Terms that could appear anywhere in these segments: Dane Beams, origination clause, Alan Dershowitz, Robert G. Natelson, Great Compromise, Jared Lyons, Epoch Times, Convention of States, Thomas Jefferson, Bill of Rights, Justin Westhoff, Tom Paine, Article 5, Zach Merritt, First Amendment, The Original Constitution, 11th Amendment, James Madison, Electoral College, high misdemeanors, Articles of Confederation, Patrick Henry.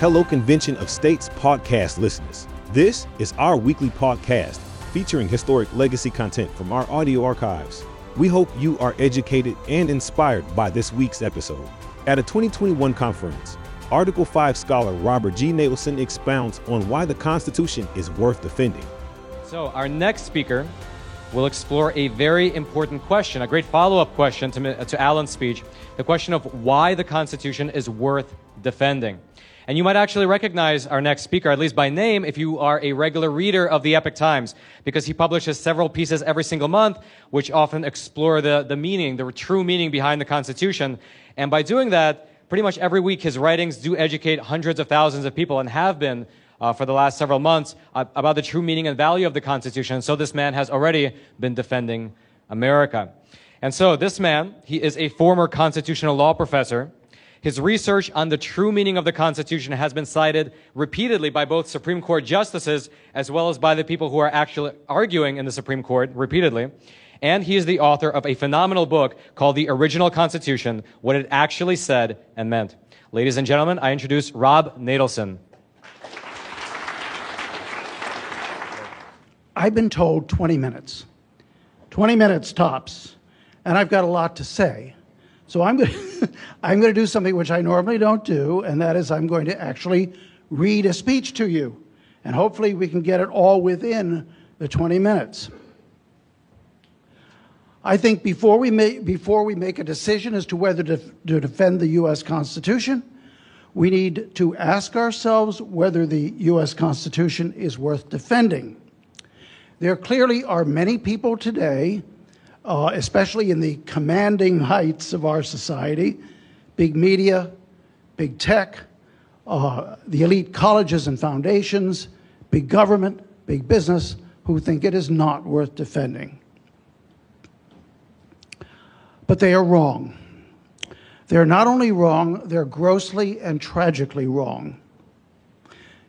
Hello, Convention of States podcast listeners. This is our weekly podcast featuring historic legacy content from our audio archives. We hope you are educated and inspired by this week's episode. At a 2021 conference, Article 5 scholar Robert G. Natelson expounds on why the Constitution is worth defending. So our next speaker will explore a very important question, a great follow-up question to Alan's speech, the question of why the Constitution is worth defending. And you might actually recognize our next speaker, at least by name, if you are a regular reader of the Epoch Times, because he publishes several pieces every single month, which often explore the meaning, the true meaning behind the Constitution. And by doing that, pretty much every week, his writings do educate hundreds of thousands of people and have been for the last several months about the true meaning and value of the Constitution. So this man has already been defending America. And so this man, he is a former constitutional law professor. His research on the true meaning of the Constitution has been cited repeatedly by both Supreme Court justices as well as by the people who are actually arguing in the Supreme Court repeatedly. And he is the author of a phenomenal book called The Original Constitution, What It Actually Said and Meant. Ladies and gentlemen, I introduce Rob Natelson. I've been told 20 minutes. 20 minutes tops. And I've got a lot to say. So I'm going to do something which I normally don't do, and that is I'm going to actually read a speech to you. And hopefully we can get it all within the 20 minutes. I think before we make a decision as to whether to defend the U.S. Constitution, we need to ask ourselves whether the U.S. Constitution is worth defending. There clearly are many people today, especially in the commanding heights of our society, big media, big tech, the elite colleges and foundations, big government, big business, who think it is not worth defending. But they are wrong. They're not only wrong, they're grossly and tragically wrong.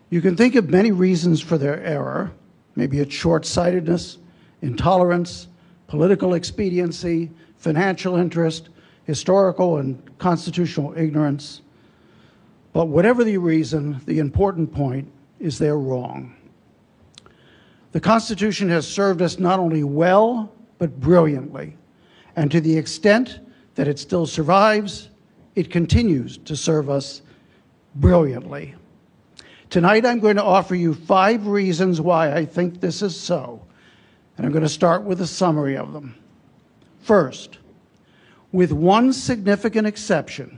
You can think of many reasons for their error. Maybe it's short-sightedness, intolerance, political expediency, financial interest, historical and constitutional ignorance. But whatever the reason, the important point is they're wrong. The Constitution has served us not only well, but brilliantly. And to the extent that it still survives, it continues to serve us brilliantly. Tonight, I'm going to offer you 5 reasons why I think this is so. And I'm going to start with a summary of them. First, with one significant exception,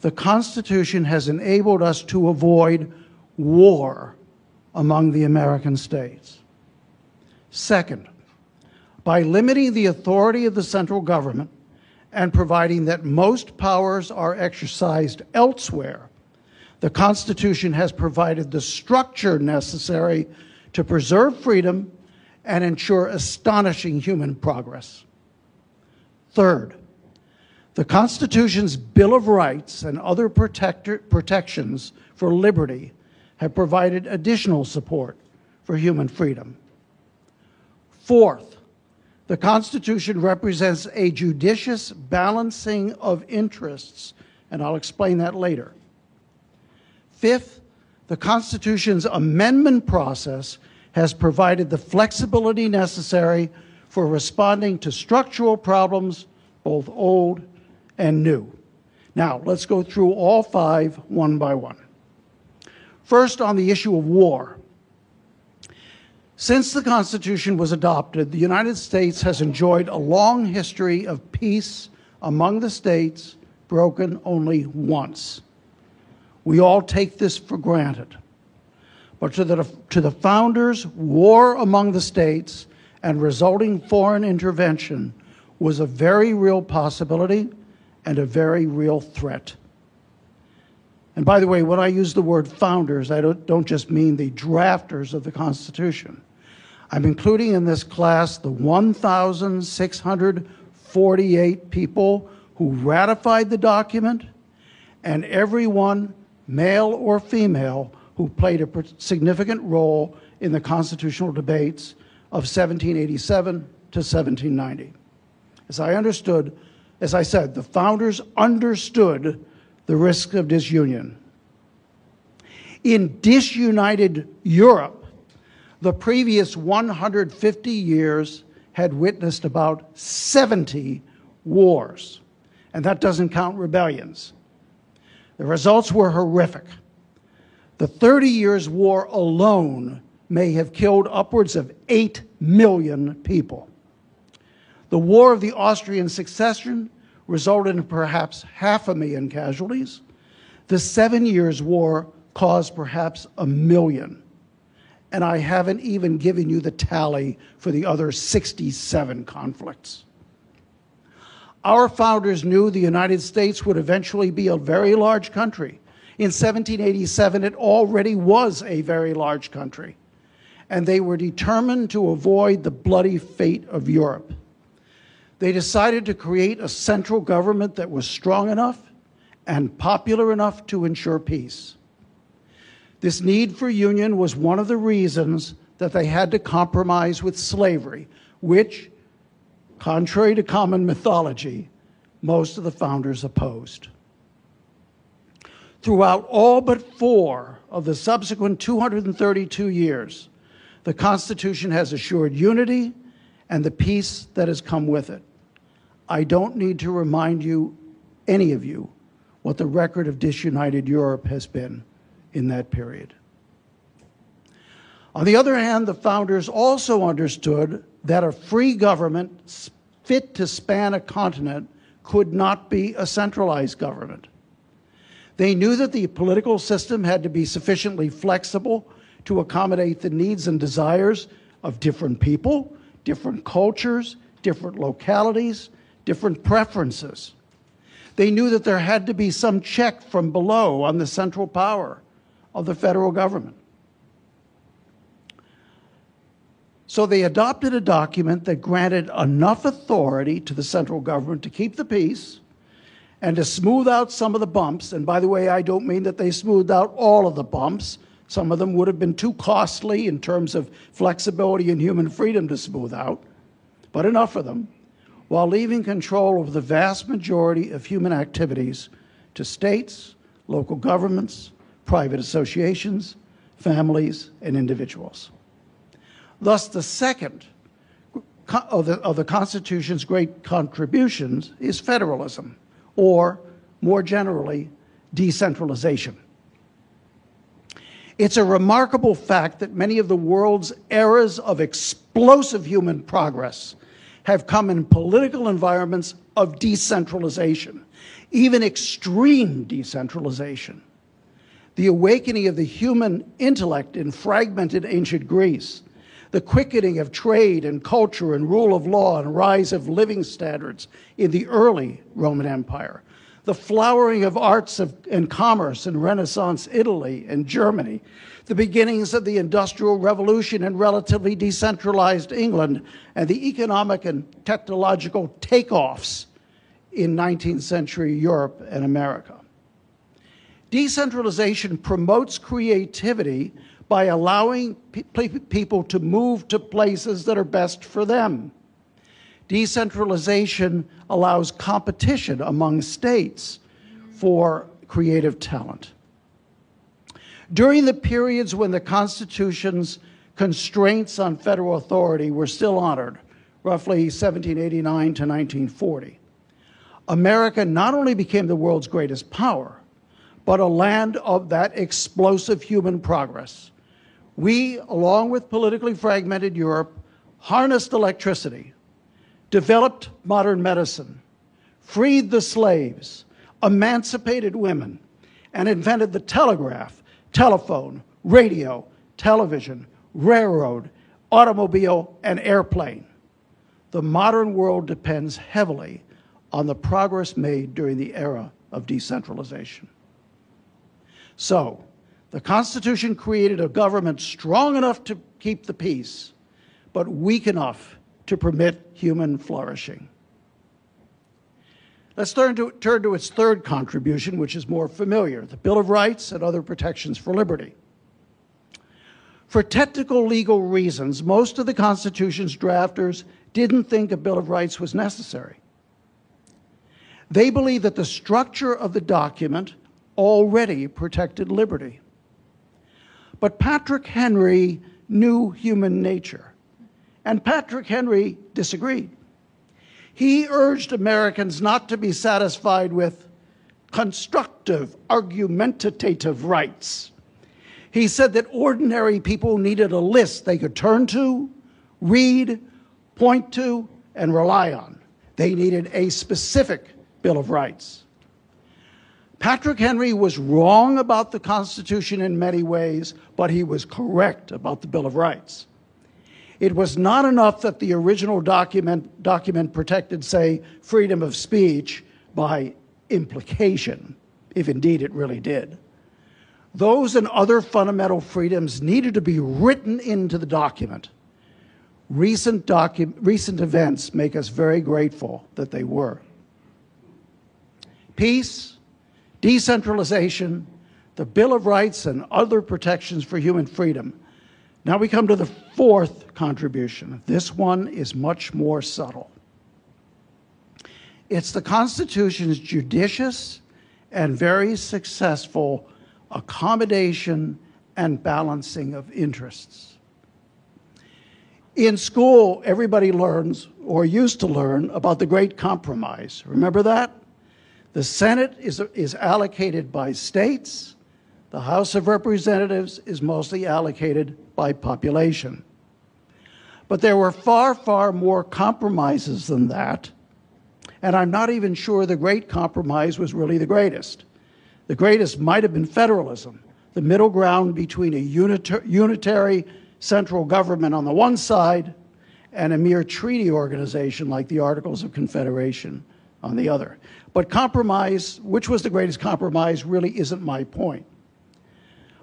the Constitution has enabled us to avoid war among the American states. Second, by limiting the authority of the central government and providing that most powers are exercised elsewhere, the Constitution has provided the structure necessary to preserve freedom and ensure astonishing human progress. Third, the Constitution's Bill of Rights and other protections for liberty have provided additional support for human freedom. Fourth, the Constitution represents a judicious balancing of interests, and I'll explain that later. Fifth, the Constitution's amendment process has provided the flexibility necessary for responding to structural problems, both old and new. Now, let's go through all 5 one by one. First, on the issue of war. Since the Constitution was adopted, the United States has enjoyed a long history of peace among the states, broken only once. We all take this for granted. But to the founders, war among the states and resulting foreign intervention was a very real possibility and a very real threat. And by the way, when I use the word founders, I don't just mean the drafters of the Constitution. I'm including in this class the 1,648 people who ratified the document and everyone, male or female, who played a significant role in the constitutional debates of 1787 to 1790. As I said, the founders understood the risk of disunion. In disunited Europe, the previous 150 years had witnessed about 70 wars, and that doesn't count rebellions. The results were horrific. The 30 Years' War alone may have killed upwards of 8 million people. The War of the Austrian Succession resulted in perhaps 500,000 casualties. The 7 Years' War caused perhaps 1 million. And I haven't even given you the tally for the other 67 conflicts. Our founders knew the United States would eventually be a very large country. In 1787, it already was a very large country, and they were determined to avoid the bloody fate of Europe. They decided to create a central government that was strong enough and popular enough to ensure peace. This need for union was one of the reasons that they had to compromise with slavery, which, contrary to common mythology, most of the founders opposed. Throughout all but 4 of the subsequent 232 years, the Constitution has assured unity and the peace that has come with it. I don't need to remind you, any of you, what the record of disunited Europe has been in that period. On the other hand, the founders also understood that a free government fit to span a continent could not be a centralized government. They knew that the political system had to be sufficiently flexible to accommodate the needs and desires of different people, different cultures, different localities, different preferences. They knew that there had to be some check from below on the central power of the federal government. So they adopted a document that granted enough authority to the central government to keep the peace and to smooth out some of the bumps, and by the way, I don't mean that they smoothed out all of the bumps. Some of them would have been too costly in terms of flexibility and human freedom to smooth out, but enough of them, while leaving control over the vast majority of human activities to states, local governments, private associations, families, and individuals. Thus, the second of the Constitution's great contributions is federalism, or, more generally, decentralization. It's a remarkable fact that many of the world's eras of explosive human progress have come in political environments of decentralization, even extreme decentralization. The awakening of the human intellect in fragmented ancient Greece, the quickening of trade and culture and rule of law and rise of living standards in the early Roman Empire, the flowering of arts and commerce in Renaissance Italy and Germany, the beginnings of the Industrial Revolution in relatively decentralized England, and the economic and technological takeoffs in 19th century Europe and America. Decentralization promotes creativity by allowing people to move to places that are best for them. Decentralization allows competition among states for creative talent. During the periods when the Constitution's constraints on federal authority were still honored, roughly 1789 to 1940, America not only became the world's greatest power, but a land of that explosive human progress. We, along with politically fragmented Europe, harnessed electricity, developed modern medicine, freed the slaves, emancipated women, and invented the telegraph, telephone, radio, television, railroad, automobile, and airplane. The modern world depends heavily on the progress made during the era of decentralization. So, the Constitution created a government strong enough to keep the peace, but weak enough to permit human flourishing. Let's turn to its third contribution, which is more familiar, the Bill of Rights and other protections for liberty. For technical legal reasons, most of the Constitution's drafters didn't think a Bill of Rights was necessary. They believed that the structure of the document already protected liberty. But Patrick Henry knew human nature, and Patrick Henry disagreed. He urged Americans not to be satisfied with constructive, argumentative rights. He said that ordinary people needed a list they could turn to, read, point to, and rely on. They needed a specific Bill of Rights. Patrick Henry was wrong about the Constitution in many ways, but he was correct about the Bill of Rights. It was not enough that the original document protected, say, freedom of speech by implication, if indeed it really did. Those and other fundamental freedoms needed to be written into the document. Recent events make us very grateful that they were. Peace, decentralization, the Bill of Rights, and other protections for human freedom. Now we come to the fourth contribution. This one is much more subtle. It's the Constitution's judicious and very successful accommodation and balancing of interests. In school, everybody learns, or used to learn, about the Great Compromise. Remember that? The Senate is allocated by states. The House of Representatives is mostly allocated by population. But there were far, far more compromises than that, and I'm not even sure the Great Compromise was really the greatest. The greatest might have been federalism, the middle ground between a unitary central government on the one side and a mere treaty organization like the Articles of Confederation on the other. But compromise, which was the greatest compromise, really isn't my point.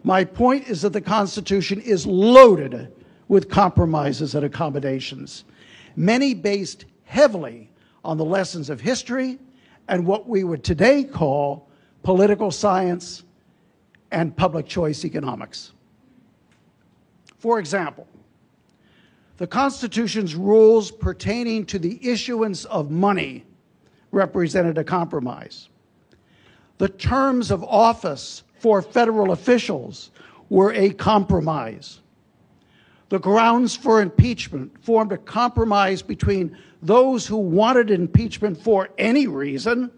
My point is that the Constitution is loaded with compromises and accommodations, many based heavily on the lessons of history and what we would today call political science and public choice economics. For example, the Constitution's rules pertaining to the issuance of money represented a compromise. The terms of office for federal officials were a compromise. The grounds for impeachment formed a compromise between those who wanted impeachment for any reason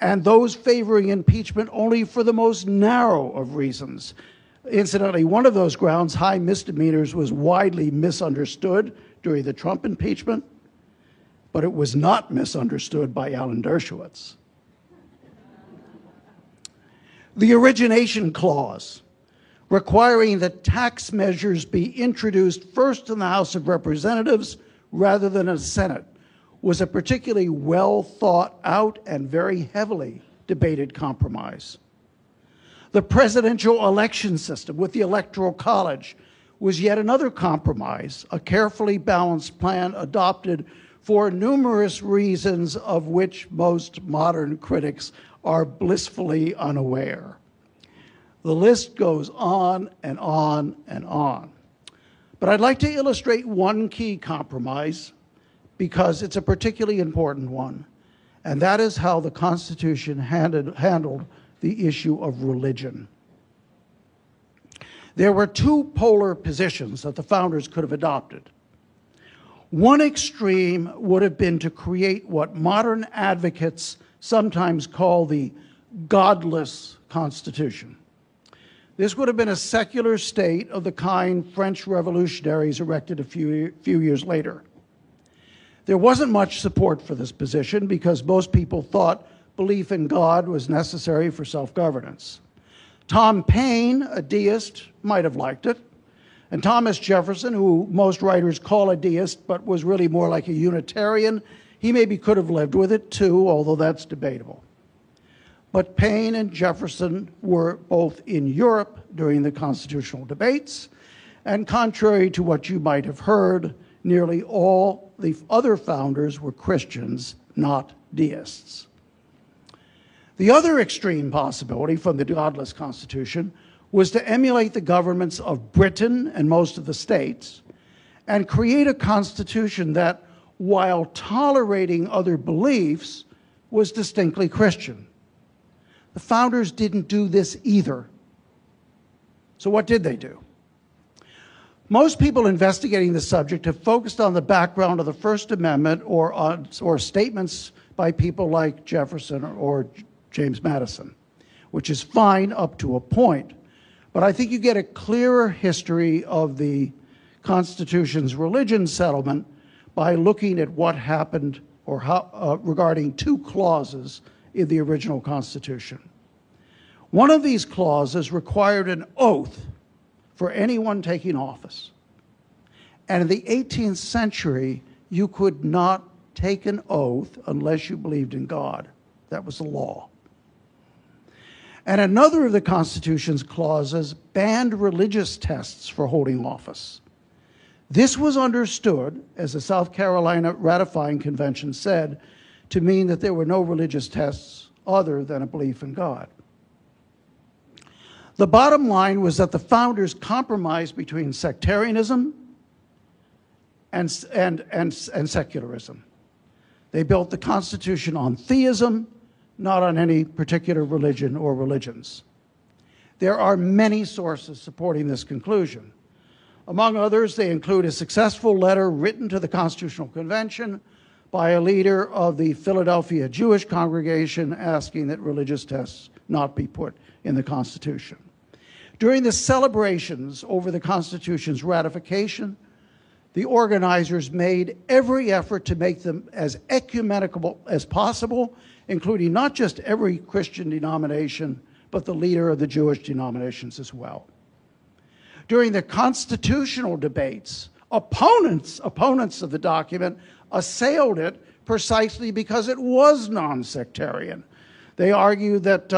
and those favoring impeachment only for the most narrow of reasons. Incidentally, one of those grounds, high misdemeanors, was widely misunderstood during the Trump impeachment, but it was not misunderstood by Alan Dershowitz. The origination clause, requiring that tax measures be introduced first in the House of Representatives rather than in the Senate, was a particularly well thought out and very heavily debated compromise. The presidential election system with the Electoral College was yet another compromise, a carefully balanced plan adopted for numerous reasons of which most modern critics are blissfully unaware. The list goes on and on and on. But I'd like to illustrate one key compromise, because it's a particularly important one, and that is how the Constitution handled the issue of religion. There were two polar positions that the founders could have adopted. One extreme would have been to create what modern advocates sometimes call the godless Constitution. This would have been a secular state of the kind French revolutionaries erected a few years later. There wasn't much support for this position because most people thought belief in God was necessary for self-governance. Tom Paine, a deist, might have liked it, and Thomas Jefferson, who most writers call a deist but was really more like a Unitarian, he maybe could have lived with it too, although that's debatable. But Paine and Jefferson were both in Europe during the constitutional debates, and contrary to what you might have heard, nearly all the other founders were Christians, not deists. The other extreme possibility from the godless Constitution was to emulate the governments of Britain and most of the states and create a Constitution that, while tolerating other beliefs, was distinctly Christian. The founders didn't do this either. So what did they do? Most people investigating the subject have focused on the background of the First Amendment or statements by people like Jefferson or James Madison, which is fine up to a point. But I think you get a clearer history of the Constitution's religion settlement by looking at what happened or how, regarding two clauses in the original Constitution. One of these clauses required an oath for anyone taking office. And in the 18th century, you could not take an oath unless you believed in God. That was the law. And another of the Constitution's clauses banned religious tests for holding office. This was understood, as the South Carolina ratifying convention said, to mean that there were no religious tests other than a belief in God. The bottom line was that the founders compromised between sectarianism and secularism. They built the Constitution on theism, not on any particular religion or religions. There are many sources supporting this conclusion. Among others, they include a successful letter written to the Constitutional Convention by a leader of the Philadelphia Jewish congregation asking that religious tests not be put in the Constitution. During the celebrations over the Constitution's ratification, the organizers made every effort to make them as ecumenical as possible, including not just every Christian denomination, but the leader of the Jewish denominations as well. During the constitutional debates, opponents of the document assailed it precisely because it was non-sectarian. They argued that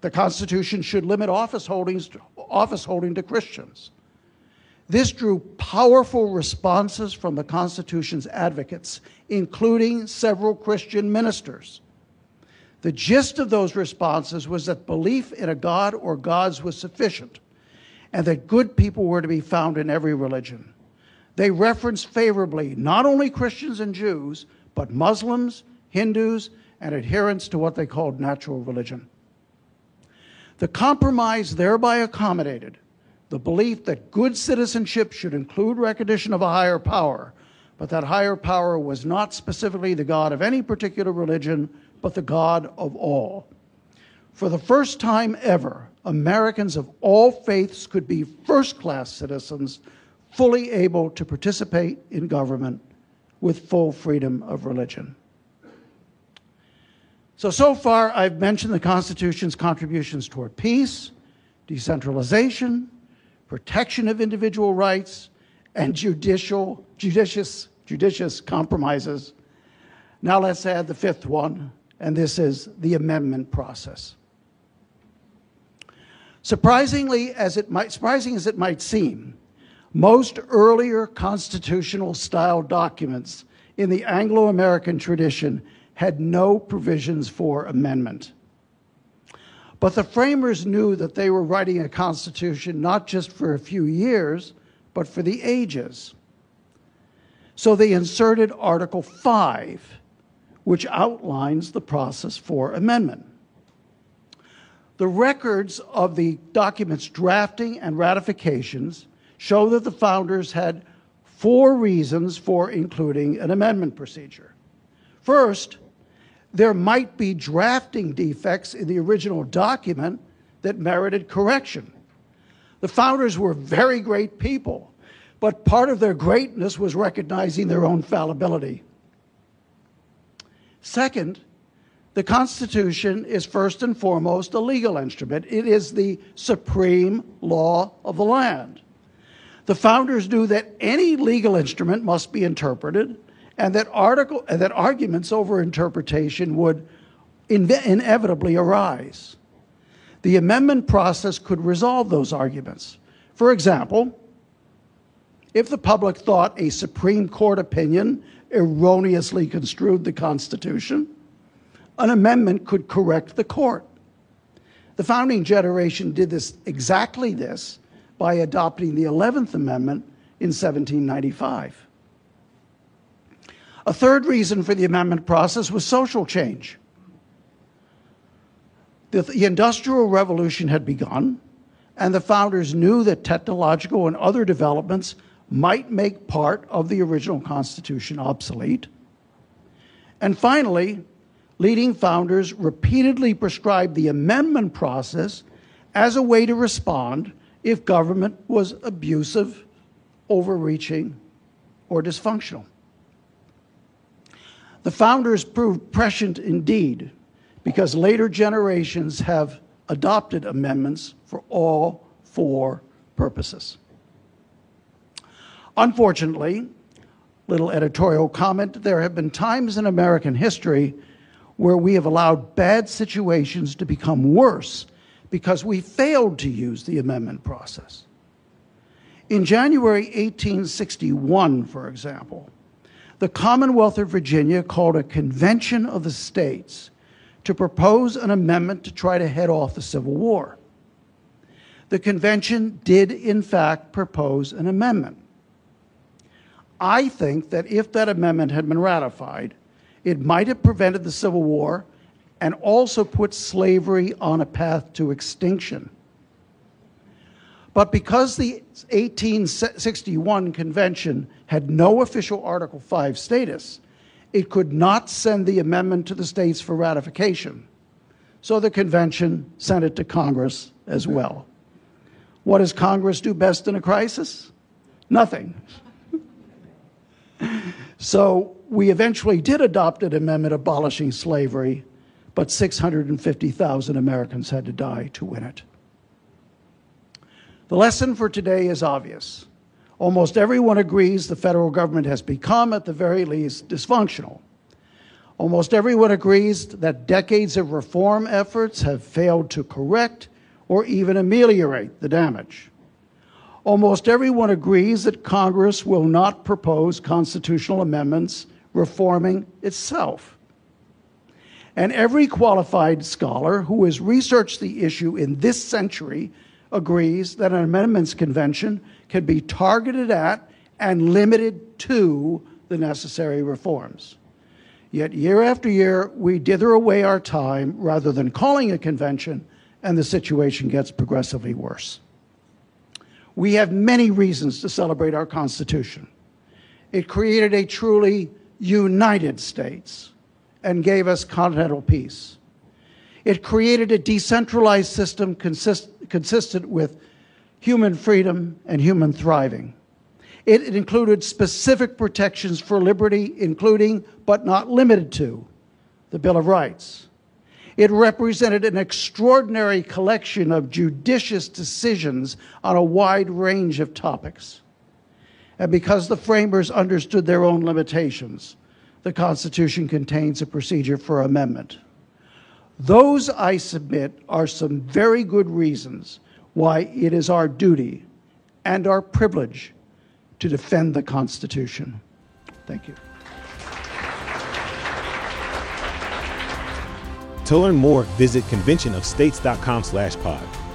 the Constitution should limit office holding to Christians. This drew powerful responses from the Constitution's advocates, including several Christian ministers. The gist of those responses was that belief in a god or gods was sufficient, and that good people were to be found in every religion. They referenced favorably not only Christians and Jews, but Muslims, Hindus, and adherents to what they called natural religion. The compromise thereby accommodated the belief that good citizenship should include recognition of a higher power, but that higher power was not specifically the God of any particular religion, but the God of all. For the first time ever, Americans of all faiths could be first-class citizens, fully able to participate in government with full freedom of religion. So far, I've mentioned the Constitution's contributions toward peace, decentralization, protection of individual rights, and judicious compromises. Now let's add the fifth one, and this is the amendment process. Surprising as it might seem, most earlier constitutional-style documents in the Anglo-American tradition had no provisions for amendment. But the framers knew that they were writing a constitution not just for a few years, but for the ages. So they inserted Article 5, which outlines the process for amendment. The records of the document's drafting and ratifications show that the founders had four reasons for including an amendment procedure. First, there might be drafting defects in the original document that merited correction. The founders were very great people, but part of their greatness was recognizing their own fallibility. Second, the Constitution is first and foremost a legal instrument. It is the supreme law of the land. The founders knew that any legal instrument must be interpreted, and that arguments over interpretation would inevitably arise. The amendment process could resolve those arguments. For example, if the public thought a Supreme Court opinion erroneously construed the Constitution, an amendment could correct the court. The founding generation did exactly this by adopting the 11th Amendment in 1795. A third reason for the amendment process was social change. The Industrial Revolution had begun, and the founders knew that technological and other developments might make part of the original Constitution obsolete. And finally, leading founders repeatedly prescribed the amendment process as a way to respond if government was abusive, overreaching, or dysfunctional. The founders proved prescient indeed, because later generations have adopted amendments for all four purposes. Unfortunately, little editorial comment, there have been times in American history where we have allowed bad situations to become worse because we failed to use the amendment process. In January 1861, for example, the Commonwealth of Virginia called a Convention of the States to propose an amendment to try to head off the Civil War. The convention did, in fact, propose an amendment. I think that if that amendment had been ratified, it might have prevented the Civil War and also put slavery on a path to extinction. But because the 1861 convention had no official Article 5 status, it could not send the amendment to the states for ratification. So the convention sent it to Congress as well. What does Congress do best in a crisis? Nothing. So we eventually did adopt an amendment abolishing slavery, but 650,000 Americans had to die to win it. The lesson for today is obvious. Almost everyone agrees the federal government has become, at the very least, dysfunctional. Almost everyone agrees that decades of reform efforts have failed to correct or even ameliorate the damage. Almost everyone agrees that Congress will not propose constitutional amendments reforming itself. And every qualified scholar who has researched the issue in this century agrees that an amendments convention can be targeted at and limited to the necessary reforms. Yet year after year, we dither away our time rather than calling a convention, and the situation gets progressively worse. We have many reasons to celebrate our Constitution. It created a truly united states and gave us continental peace. It created a decentralized system consistent with human freedom and human thriving. It included specific protections for liberty, including, but not limited to, the Bill of Rights. It represented an extraordinary collection of judicious decisions on a wide range of topics. And because the framers understood their own limitations, the Constitution contains a procedure for amendment. Those, I submit, are some very good reasons why it is our duty and our privilege to defend the Constitution. Thank you. To learn more, visit conventionofstates.com/pod.